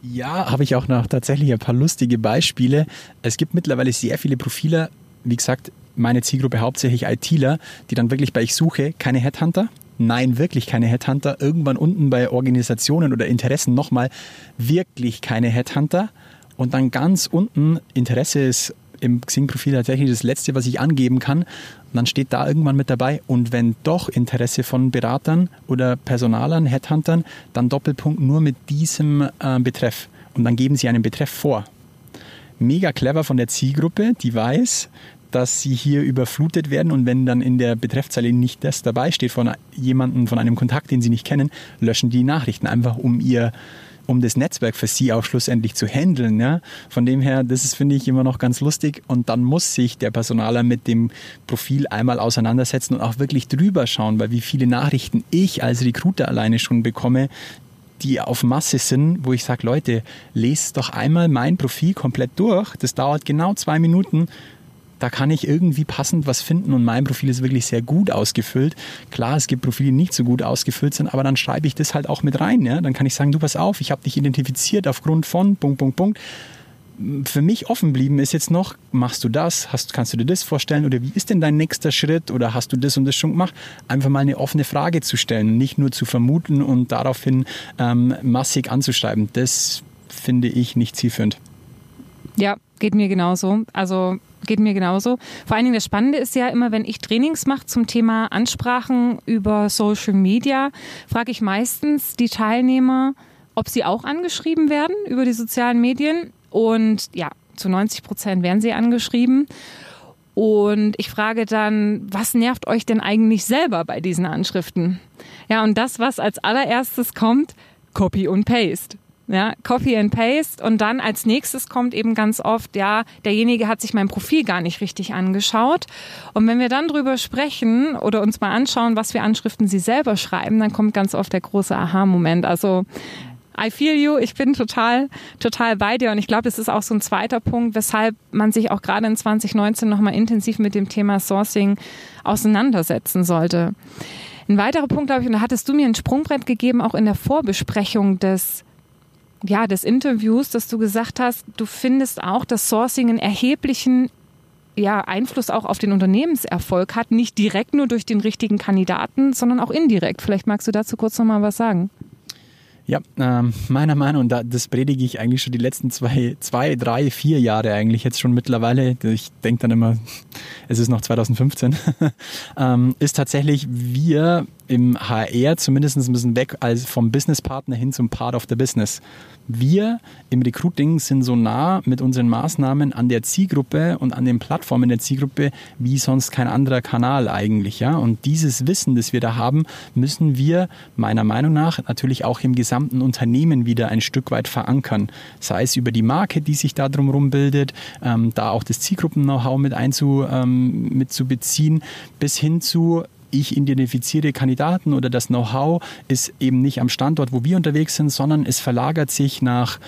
Ja, habe ich auch noch tatsächlich ein paar lustige Beispiele. Es gibt mittlerweile sehr viele Profile, wie gesagt, meine Zielgruppe hauptsächlich ITler, die dann wirklich bei ich suche, keine Headhunter. Nein, wirklich keine Headhunter. Irgendwann unten bei Organisationen oder Interessen nochmal wirklich keine Headhunter. Und dann ganz unten, Interesse ist im Xing-Profil tatsächlich das Letzte, was ich angeben kann. Und dann steht da irgendwann mit dabei, und wenn doch Interesse von Beratern oder Personalern, Headhuntern, dann Doppelpunkt nur mit diesem äh, Betreff. Und dann geben sie einen Betreff vor. Mega clever von der Zielgruppe, die weiß, dass sie hier überflutet werden und wenn dann in der Betreffzeile nicht das dabei steht von jemandem, von einem Kontakt, den sie nicht kennen, löschen die Nachrichten einfach, um ihr um das Netzwerk für sie auch schlussendlich zu handeln. Ja? Von dem her, das ist, finde ich, immer noch ganz lustig. Und dann muss sich der Personaler mit dem Profil einmal auseinandersetzen und auch wirklich drüber schauen, weil wie viele Nachrichten ich als Recruiter alleine schon bekomme, die auf Masse sind, wo ich sage, Leute, lest doch einmal mein Profil komplett durch. Das dauert genau zwei Minuten. Da kann ich irgendwie passend was finden und mein Profil ist wirklich sehr gut ausgefüllt. Klar, es gibt Profile, die nicht so gut ausgefüllt sind, aber dann schreibe ich das halt auch mit rein. Ja? Dann kann ich sagen, du, pass auf, ich habe dich identifiziert aufgrund von Punkt, Punkt, Punkt. für mich offen blieben ist jetzt noch, machst du das, hast, kannst du dir das vorstellen oder wie ist denn dein nächster Schritt oder hast du das und das schon gemacht? Einfach mal eine offene Frage zu stellen, nicht nur zu vermuten und daraufhin ähm, massig anzuschreiben. Das finde ich nicht zielführend. Ja, geht mir genauso. Also geht mir genauso. Vor allen Dingen das Spannende ist ja immer, wenn ich Trainings mache zum Thema Ansprachen über Social Media, frage ich meistens die Teilnehmer, ob sie auch angeschrieben werden über die sozialen Medien. Und ja, zu neunzig Prozent werden sie angeschrieben. Und ich frage dann, was nervt euch denn eigentlich selber bei diesen Anschriften? Ja, und das, was als allererstes kommt, Copy und Paste. Ja, Copy and Paste. Und dann als nächstes kommt eben ganz oft, ja, derjenige hat sich mein Profil gar nicht richtig angeschaut. Und wenn wir dann drüber sprechen oder uns mal anschauen, was für Anschriften sie selber schreiben, dann kommt ganz oft der große Aha-Moment. Also, I feel you, ich bin total, total bei dir und ich glaube, das ist auch so ein zweiter Punkt, weshalb man sich auch gerade in zwanzig neunzehn nochmal intensiv mit dem Thema Sourcing auseinandersetzen sollte. Ein weiterer Punkt, glaube ich, und da hattest du mir ein Sprungbrett gegeben, auch in der Vorbesprechung des, ja, des Interviews, dass du gesagt hast, du findest auch, dass Sourcing einen erheblichen ja, Einfluss auch auf den Unternehmenserfolg hat, nicht direkt nur durch den richtigen Kandidaten, sondern auch indirekt. Vielleicht magst du dazu kurz nochmal was sagen. Ja, ähm, meiner Meinung nach, das predige ich eigentlich schon die letzten zwei, zwei, drei, vier Jahre eigentlich jetzt schon mittlerweile, ich denke dann immer, es ist noch zwanzig fünfzehn, ähm, ist tatsächlich, wir im H R zumindest ein bisschen weg als vom Businesspartner hin zum Part of the Business. Wir im Recruiting sind so nah mit unseren Maßnahmen an der Zielgruppe und an den Plattformen der Zielgruppe wie sonst kein anderer Kanal eigentlich. Ja? Und dieses Wissen, das wir da haben, müssen wir meiner Meinung nach natürlich auch im gesamten Unternehmen wieder ein Stück weit verankern. Sei es über die Marke, die sich da drumherum bildet, ähm, da auch das Zielgruppen-Know-how mit, einzu, ähm, mit zu beziehen, bis hin zu ich identifiziere Kandidaten oder das Know-how ist eben nicht am Standort, wo wir unterwegs sind, sondern es verlagert sich nach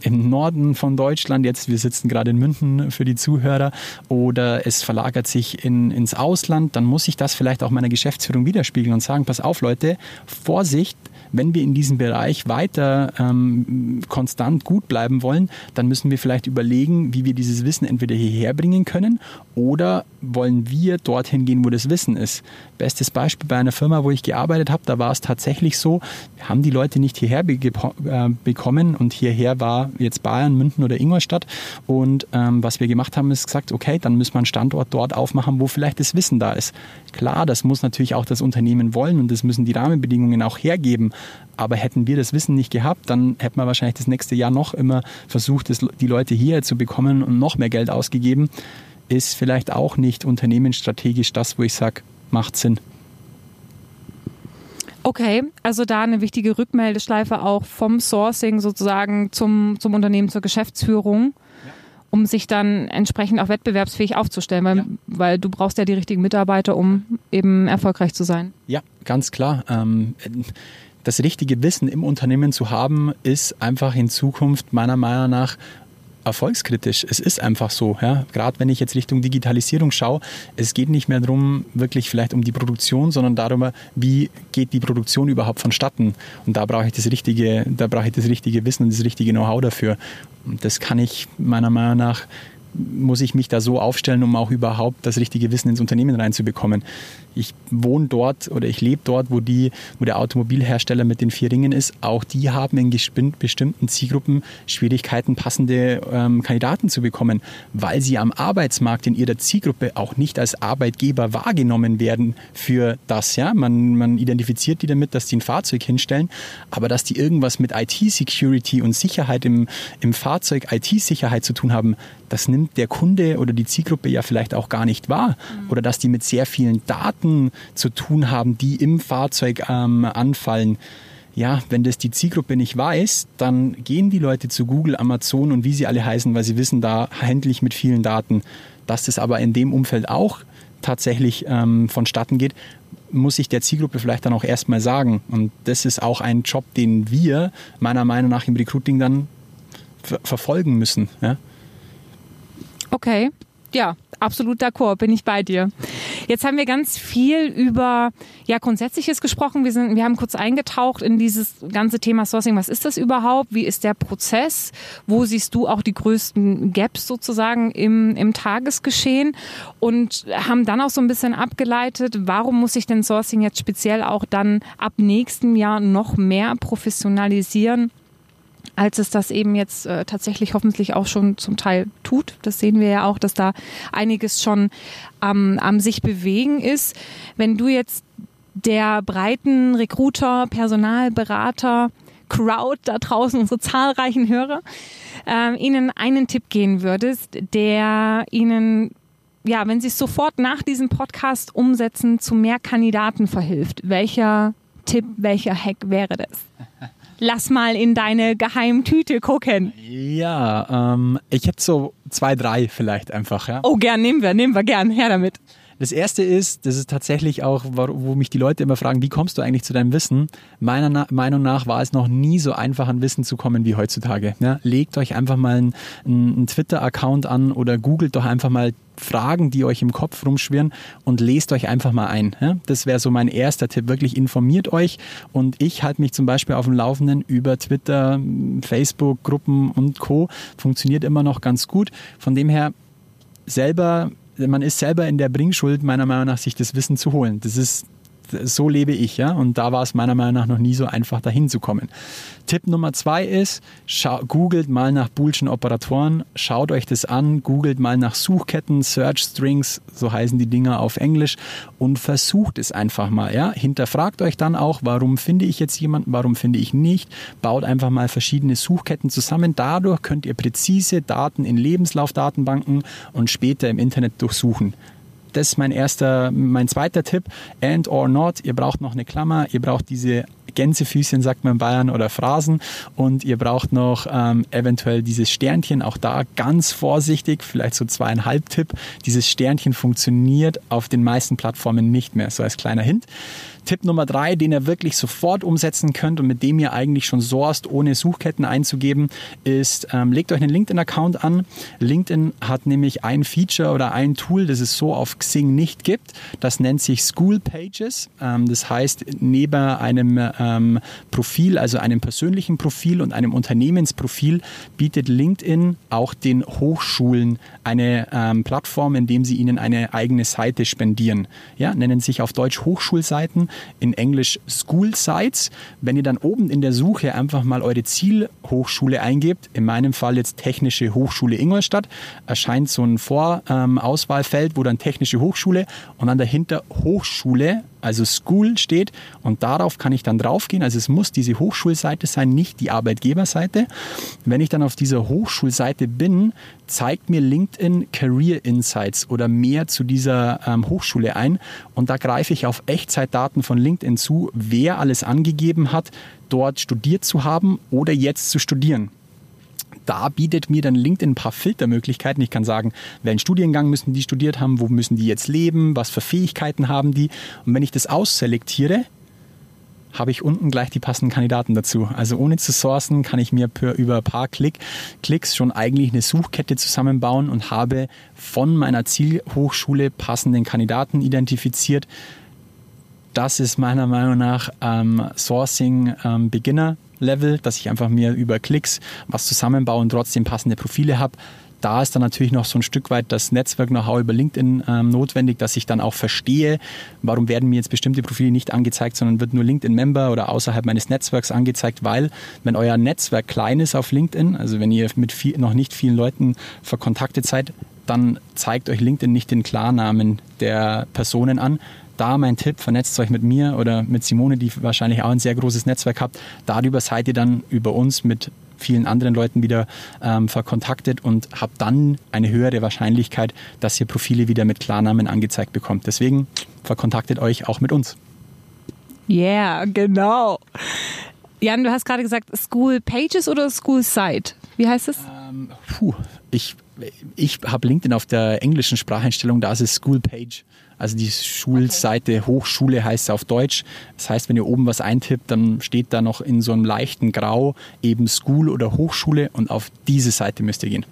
im Norden von Deutschland, jetzt wir sitzen gerade in München für die Zuhörer, oder es verlagert sich in, ins Ausland, dann muss ich das vielleicht auch meiner Geschäftsführung widerspiegeln und sagen, pass auf Leute, Vorsicht, wenn wir in diesem Bereich weiter ähm, konstant gut bleiben wollen, dann müssen wir vielleicht überlegen, wie wir dieses Wissen entweder hierher bringen können oder wollen wir dorthin gehen, wo das Wissen ist. Bestes Beispiel bei einer Firma, wo ich gearbeitet habe, da war es tatsächlich so, wir haben die Leute nicht hierher be- äh, bekommen und hierher war jetzt Bayern, München oder Ingolstadt und ähm, was wir gemacht haben, ist gesagt, okay, dann müssen wir einen Standort dort aufmachen, wo vielleicht das Wissen da ist. Klar, das muss natürlich auch das Unternehmen wollen und das müssen die Rahmenbedingungen auch hergeben. Aber hätten wir das Wissen nicht gehabt, dann hätten wir wahrscheinlich das nächste Jahr noch immer versucht, die Leute hier zu bekommen und noch mehr Geld ausgegeben. Ist vielleicht auch nicht unternehmensstrategisch das, wo ich sage, macht Sinn. Okay, also da eine wichtige Rückmeldeschleife auch vom Sourcing sozusagen zum, zum Unternehmen, zur Geschäftsführung, ja, um sich dann entsprechend auch wettbewerbsfähig aufzustellen, weil, ja, weil du brauchst ja die richtigen Mitarbeiter, um eben erfolgreich zu sein. Ja, ganz klar. Ähm, Das richtige Wissen im Unternehmen zu haben, ist einfach in Zukunft meiner Meinung nach erfolgskritisch. Es ist einfach so. Ja? Gerade wenn ich jetzt Richtung Digitalisierung schaue, es geht nicht mehr darum, wirklich vielleicht um die Produktion, sondern darüber, wie geht die Produktion überhaupt vonstatten. Und da brauche ich das richtige, da brauche ich das richtige Wissen und das richtige Know-how dafür. Und das kann ich meiner Meinung nach, muss ich mich da so aufstellen, um auch überhaupt das richtige Wissen ins Unternehmen reinzubekommen. Ich wohne dort oder ich lebe dort, wo, die, wo der Automobilhersteller mit den vier Ringen ist. Auch die haben in gespin- bestimmten Zielgruppen Schwierigkeiten, passende ähm, Kandidaten zu bekommen, weil sie am Arbeitsmarkt in ihrer Zielgruppe auch nicht als Arbeitgeber wahrgenommen werden für das. Ja? Man, man identifiziert die damit, dass die ein Fahrzeug hinstellen, aber dass die irgendwas mit I T-Security und Sicherheit im, im Fahrzeug, I T-Sicherheit zu tun haben, das nimmt der Kunde oder die Zielgruppe ja vielleicht auch gar nicht wahr. Oder dass die mit sehr vielen Daten zu tun haben, die im Fahrzeug ähm, anfallen. Ja, wenn das die Zielgruppe nicht weiß, dann gehen die Leute zu Google, Amazon und wie sie alle heißen, weil sie wissen, da handle ich mit vielen Daten. Dass das aber in dem Umfeld auch tatsächlich ähm, vonstatten geht, muss ich der Zielgruppe vielleicht dann auch erstmal sagen. Und das ist auch ein Job, den wir meiner Meinung nach im Recruiting dann ver- verfolgen müssen, ja. Okay, ja, absolut d'accord, bin ich bei dir. Jetzt haben wir ganz viel über ja Grundsätzliches gesprochen. Wir sind, wir haben kurz eingetaucht in dieses ganze Thema Sourcing. Was ist das überhaupt? Wie ist der Prozess? Wo siehst du auch die größten Gaps sozusagen im, im Tagesgeschehen? Und haben dann auch so ein bisschen abgeleitet, warum muss ich denn Sourcing jetzt speziell auch dann ab nächstem Jahr noch mehr professionalisieren, als es das eben jetzt äh, tatsächlich hoffentlich auch schon zum Teil tut. Das sehen wir ja auch, dass da einiges schon ähm, am sich bewegen ist. Wenn du jetzt der breiten Recruiter, Personalberater, Crowd da draußen, unsere zahlreichen Hörer, äh, ihnen einen Tipp geben würdest, der ihnen, ja, wenn sie es sofort nach diesem Podcast umsetzen, zu mehr Kandidaten verhilft. Welcher Tipp, welcher Hack wäre das? Lass mal in deine Geheimtüte gucken. Ja, ähm, ich hätte so zwei, drei vielleicht einfach. Ja. Oh, gern, nehmen wir, nehmen wir gern, her damit. Das erste ist, das ist tatsächlich auch, wo mich die Leute immer fragen, wie kommst du eigentlich zu deinem Wissen? Meiner Meinung nach war es noch nie so einfach, an Wissen zu kommen wie heutzutage. Ja, legt euch einfach mal einen, einen Twitter-Account an oder googelt doch einfach mal Fragen, die euch im Kopf rumschwirren, und lest euch einfach mal ein. Das wäre so mein erster Tipp. Wirklich informiert euch, und ich halte mich zum Beispiel auf dem Laufenden über Twitter, Facebook, Gruppen und Co. Funktioniert immer noch ganz gut. Von dem her, selber, man ist selber in der Bringschuld, meiner Meinung nach, sich das Wissen zu holen. Das ist, so lebe ich, ja, und da war es meiner Meinung nach noch nie so einfach, dahin zu kommen. Tipp Nummer zwei ist, schau, googelt mal nach Boolschen Operatoren, schaut euch das an, googelt mal nach Suchketten, Search Strings, so heißen die Dinger auf Englisch, und versucht es einfach mal, ja. Hinterfragt euch dann auch, warum finde ich jetzt jemanden, warum finde ich nicht, baut einfach mal verschiedene Suchketten zusammen, dadurch könnt ihr präzise Daten in Lebenslaufdatenbanken und später im Internet durchsuchen. Das ist mein erster, mein zweiter Tipp. And or not. Ihr braucht noch eine Klammer. Ihr braucht diese Gänsefüßchen, sagt man in Bayern, oder Phrasen. Und ihr braucht noch ähm, eventuell dieses Sternchen. Auch da ganz vorsichtig, vielleicht so zweieinhalb Tipp. Dieses Sternchen funktioniert auf den meisten Plattformen nicht mehr. So als kleiner Hint. Tipp Nummer drei, den ihr wirklich sofort umsetzen könnt und mit dem ihr eigentlich schon sourced, ohne Suchketten einzugeben, ist, ähm, legt euch einen LinkedIn-Account an. LinkedIn hat nämlich ein Feature oder ein Tool, das es so auf Xing nicht gibt. Das nennt sich School Pages. Ähm, das heißt, neben einem ähm, Profil, also einem persönlichen Profil und einem Unternehmensprofil, bietet LinkedIn auch den Hochschulen eine ähm, Plattform, indem sie ihnen eine eigene Seite spendieren. Ja, nennen sich auf Deutsch Hochschulseiten, in Englisch School Sites. Wenn ihr dann oben in der Suche einfach mal eure Zielhochschule eingebt, in meinem Fall jetzt Technische Hochschule Ingolstadt, erscheint so ein Vorauswahlfeld, wo dann Technische Hochschule und dann dahinter Hochschule, also School steht, und darauf kann ich dann draufgehen. Also es muss diese Hochschulseite sein, nicht die Arbeitgeberseite. Wenn ich dann auf dieser Hochschulseite bin, zeigt mir LinkedIn Career Insights oder mehr zu dieser ähm, Hochschule ein, und da greife ich auf Echtzeitdaten von LinkedIn zu, wer alles angegeben hat, dort studiert zu haben oder jetzt zu studieren. Da bietet mir dann LinkedIn ein paar Filtermöglichkeiten. Ich kann sagen, welchen Studiengang müssen die studiert haben, wo müssen die jetzt leben, was für Fähigkeiten haben die. Und wenn ich das ausselektiere, habe ich unten gleich die passenden Kandidaten dazu. Also ohne zu sourcen kann ich mir per, über ein paar Klick, Klicks schon eigentlich eine Suchkette zusammenbauen und habe von meiner Zielhochschule passenden Kandidaten identifiziert. Das ist meiner Meinung nach ähm, Sourcing ähm, Beginner Level, dass ich einfach mir über Klicks was zusammenbaue und trotzdem passende Profile habe. Da ist dann natürlich noch so ein Stück weit das Netzwerk-Know-how über LinkedIn ähm, notwendig, dass ich dann auch verstehe, warum werden mir jetzt bestimmte Profile nicht angezeigt, sondern wird nur LinkedIn-Member oder außerhalb meines Netzwerks angezeigt, weil wenn euer Netzwerk klein ist auf LinkedIn, also wenn ihr mit viel, noch nicht vielen Leuten verkontaktet seid, dann zeigt euch LinkedIn nicht den Klarnamen der Personen an. Da mein Tipp, vernetzt euch mit mir oder mit Simone, die wahrscheinlich auch ein sehr großes Netzwerk habt. Darüber seid ihr dann über uns mit vielen anderen Leuten wieder ähm, verkontaktet und habt dann eine höhere Wahrscheinlichkeit, dass ihr Profile wieder mit Klarnamen angezeigt bekommt. Deswegen verkontaktet euch auch mit uns. Yeah, genau. Jan, du hast gerade gesagt, School Pages oder School Site? Wie heißt es? Ähm, puh, ich ich habe LinkedIn auf der englischen Spracheinstellung, da ist es School Page. Also die Schulseite, okay. Hochschule heißt es auf Deutsch. Das heißt, wenn ihr oben was eintippt, dann steht da noch in so einem leichten Grau eben School oder Hochschule, und auf diese Seite müsst ihr gehen.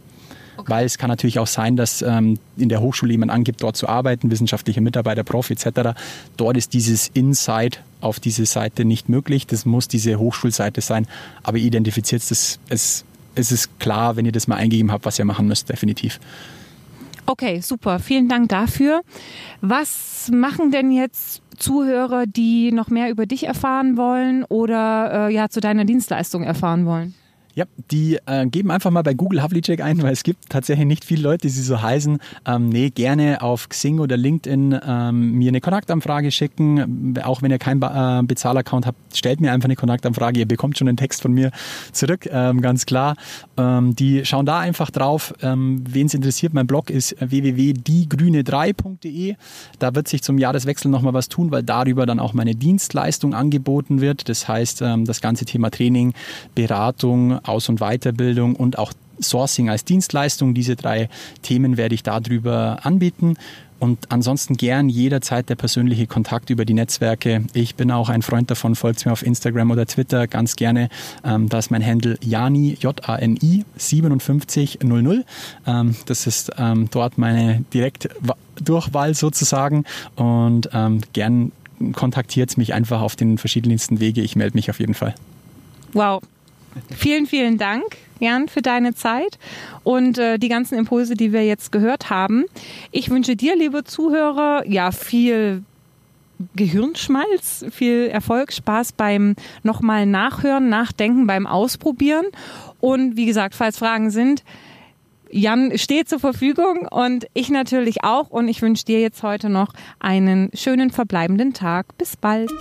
Okay. Weil es kann natürlich auch sein, dass ähm, in der Hochschule jemand angibt, dort zu arbeiten, wissenschaftlicher Mitarbeiter, Prof et cetera. Dort ist dieses Insight auf diese Seite nicht möglich. Das muss diese Hochschulseite sein. Aber ihr identifiziert es, es, es ist klar, wenn ihr das mal eingegeben habt, was ihr machen müsst, definitiv. Okay, super. Vielen Dank dafür. Was machen denn jetzt Zuhörer, die noch mehr über dich erfahren wollen oder äh, ja zu deiner Dienstleistung erfahren wollen? Ja, die äh, geben einfach mal bei Google Hawliczek ein, weil es gibt tatsächlich nicht viele Leute, die sie so heißen. Ähm, nee, gerne auf Xing oder LinkedIn ähm, mir eine Kontaktanfrage schicken. Auch wenn ihr keinen äh, Bezahlaccount habt, stellt mir einfach eine Kontaktanfrage. Ihr bekommt schon einen Text von mir zurück, ähm, ganz klar. Ähm, die schauen da einfach drauf. Ähm, wen es interessiert, mein Blog ist w w w punkt die grüne drei punkt de. Da wird sich zum Jahreswechsel nochmal was tun, weil darüber dann auch meine Dienstleistung angeboten wird. Das heißt, ähm, das ganze Thema Training, Beratung, Aus- und Weiterbildung und auch Sourcing als Dienstleistung. Diese drei Themen werde ich darüber anbieten. Und ansonsten gern jederzeit der persönliche Kontakt über die Netzwerke. Ich bin auch ein Freund davon, folgt mir auf Instagram oder Twitter ganz gerne. Ähm, da ist mein Handle Jani, J A N I, fünf sieben null null. Ähm, das ist ähm, dort meine Direktdurchwahl sozusagen. Und ähm, gern kontaktiert mich einfach auf den verschiedensten Wege. Ich melde mich auf jeden Fall. Wow. Vielen, vielen Dank, Jan, für deine Zeit und äh, die ganzen Impulse, die wir jetzt gehört haben. Ich wünsche dir, liebe Zuhörer, ja, viel Gehirnschmalz, viel Erfolg, Spaß beim nochmal Nachhören, Nachdenken, beim Ausprobieren. Und wie gesagt, falls Fragen sind, Jan steht zur Verfügung und ich natürlich auch. Und ich wünsche dir jetzt heute noch einen schönen verbleibenden Tag. Bis bald.